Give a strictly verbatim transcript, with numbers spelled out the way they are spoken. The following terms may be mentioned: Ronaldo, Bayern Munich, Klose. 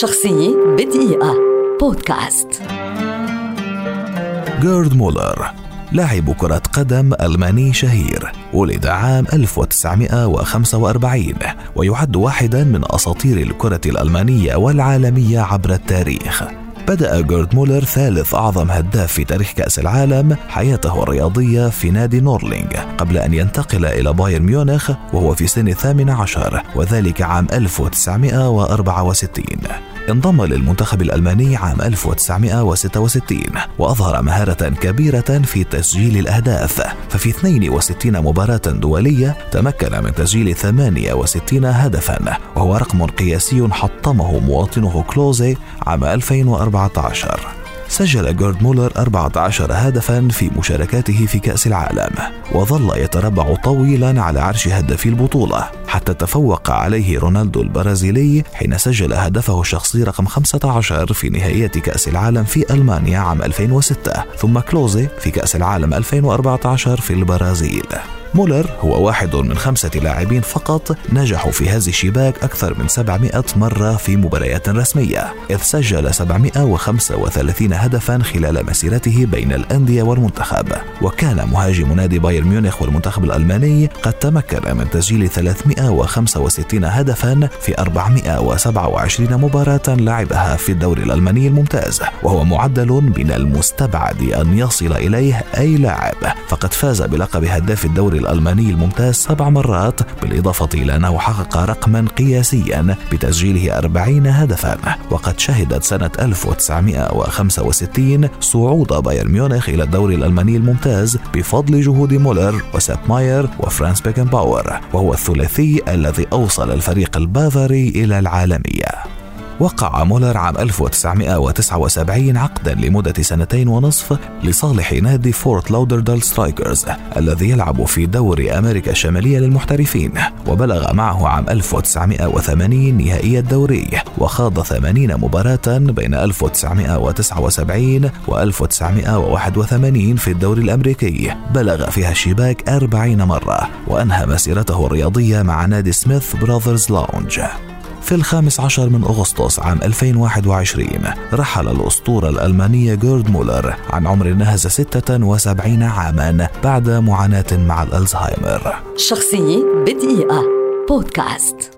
شخصية بدقيقة بودكاست. جيرد مولر لاعب كرة قدم ألماني شهير، ولد عام ألف وتسعمائة وخمسة وأربعين ويعد واحدا من أساطير الكرة الألمانية والعالمية عبر التاريخ. بدأ جيرد مولر ثالث أعظم هداف في تاريخ كأس العالم حياته الرياضية في نادي نورلينج، قبل أن ينتقل إلى بايرن ميونخ وهو في سن الثامن عشر، وذلك عام ألف وتسعمائة وأربعة وستين. انضم للمنتخب الألماني عام ألف وتسعمائة وستة وستين وأظهر مهارة كبيرة في تسجيل الأهداف، ففي اثنتين وستين مباراة دولية تمكن من تسجيل ثمانية وستين هدفا، وهو رقم قياسي حطمه مواطنه كلوزي عام ألفين وأربعة عشر. سجل جيرد مولر أربعة عشر هدفاً في مشاركاته في كأس العالم، وظل يتربع طويلاً على عرش هدافي البطولة، حتى تفوق عليه رونالدو البرازيلي حين سجل هدفه الشخصي رقم خمسة عشر في نهائيات كأس العالم في ألمانيا عام ألفين وستة، ثم كلوزي في كأس العالم ألفين وأربعة عشر في البرازيل. مولر هو واحد من خمسة لاعبين فقط نجحوا في هذا الشباك أكثر من سبعمائة مرة في مباريات رسمية، إذ سجل سبعمائة وخمسة وثلاثين هدفاً خلال مسيرته بين الأندية والمنتخب. وكان مهاجم نادي بايرن ميونخ والمنتخب الألماني قد تمكن من تسجيل ثلاثمائة وخمسة وستين هدفاً في أربعمائة وسبعة وعشرين مباراة لعبها في الدوري الألماني الممتاز، وهو معدل من المستبعد أن يصل إليه أي لاعب، فقد فاز بلقب هداف الدوري الألماني الممتاز سبع مرات، بالإضافة إلى أنه حقق رقما قياسيا بتسجيله أربعين هدفا. وقد شهدت سنة ألف وتسعمائة وخمسة وستين صعود بايرن ميونخ إلى الدوري الألماني الممتاز بفضل جهود مولر وساب ماير وفرانس بيكنباور، وهو الثلاثي الذي أوصل الفريق البافاري إلى العالمية. وقع مولر عام ألف وتسعمائة وتسعة وسبعين عقدا لمدة سنتين ونصف لصالح نادي فورت لاودردال سترايكرز الذي يلعب في دوري أمريكا الشمالية للمحترفين، وبلغ معه عام ألف وتسعمائة وثمانين نهائي الدوري، وخاض ثمانين مباراة بين ألف وتسعمائة وتسعة وسبعين وألف وتسعمائة وواحد وثمانين في الدوري الأمريكي، بلغ فيها الشباك أربعين مرة، وأنهى مسيرته الرياضية مع نادي سميث براذرز لونج. في الخامس عشر من أغسطس عام ألفين وواحد وعشرين رحل الأسطورة الألمانية جيرد مولر عن عمر نهز ستة وسبعين عاما بعد معاناة مع الألزهايمر. شخصية بدقيقة بودكاست.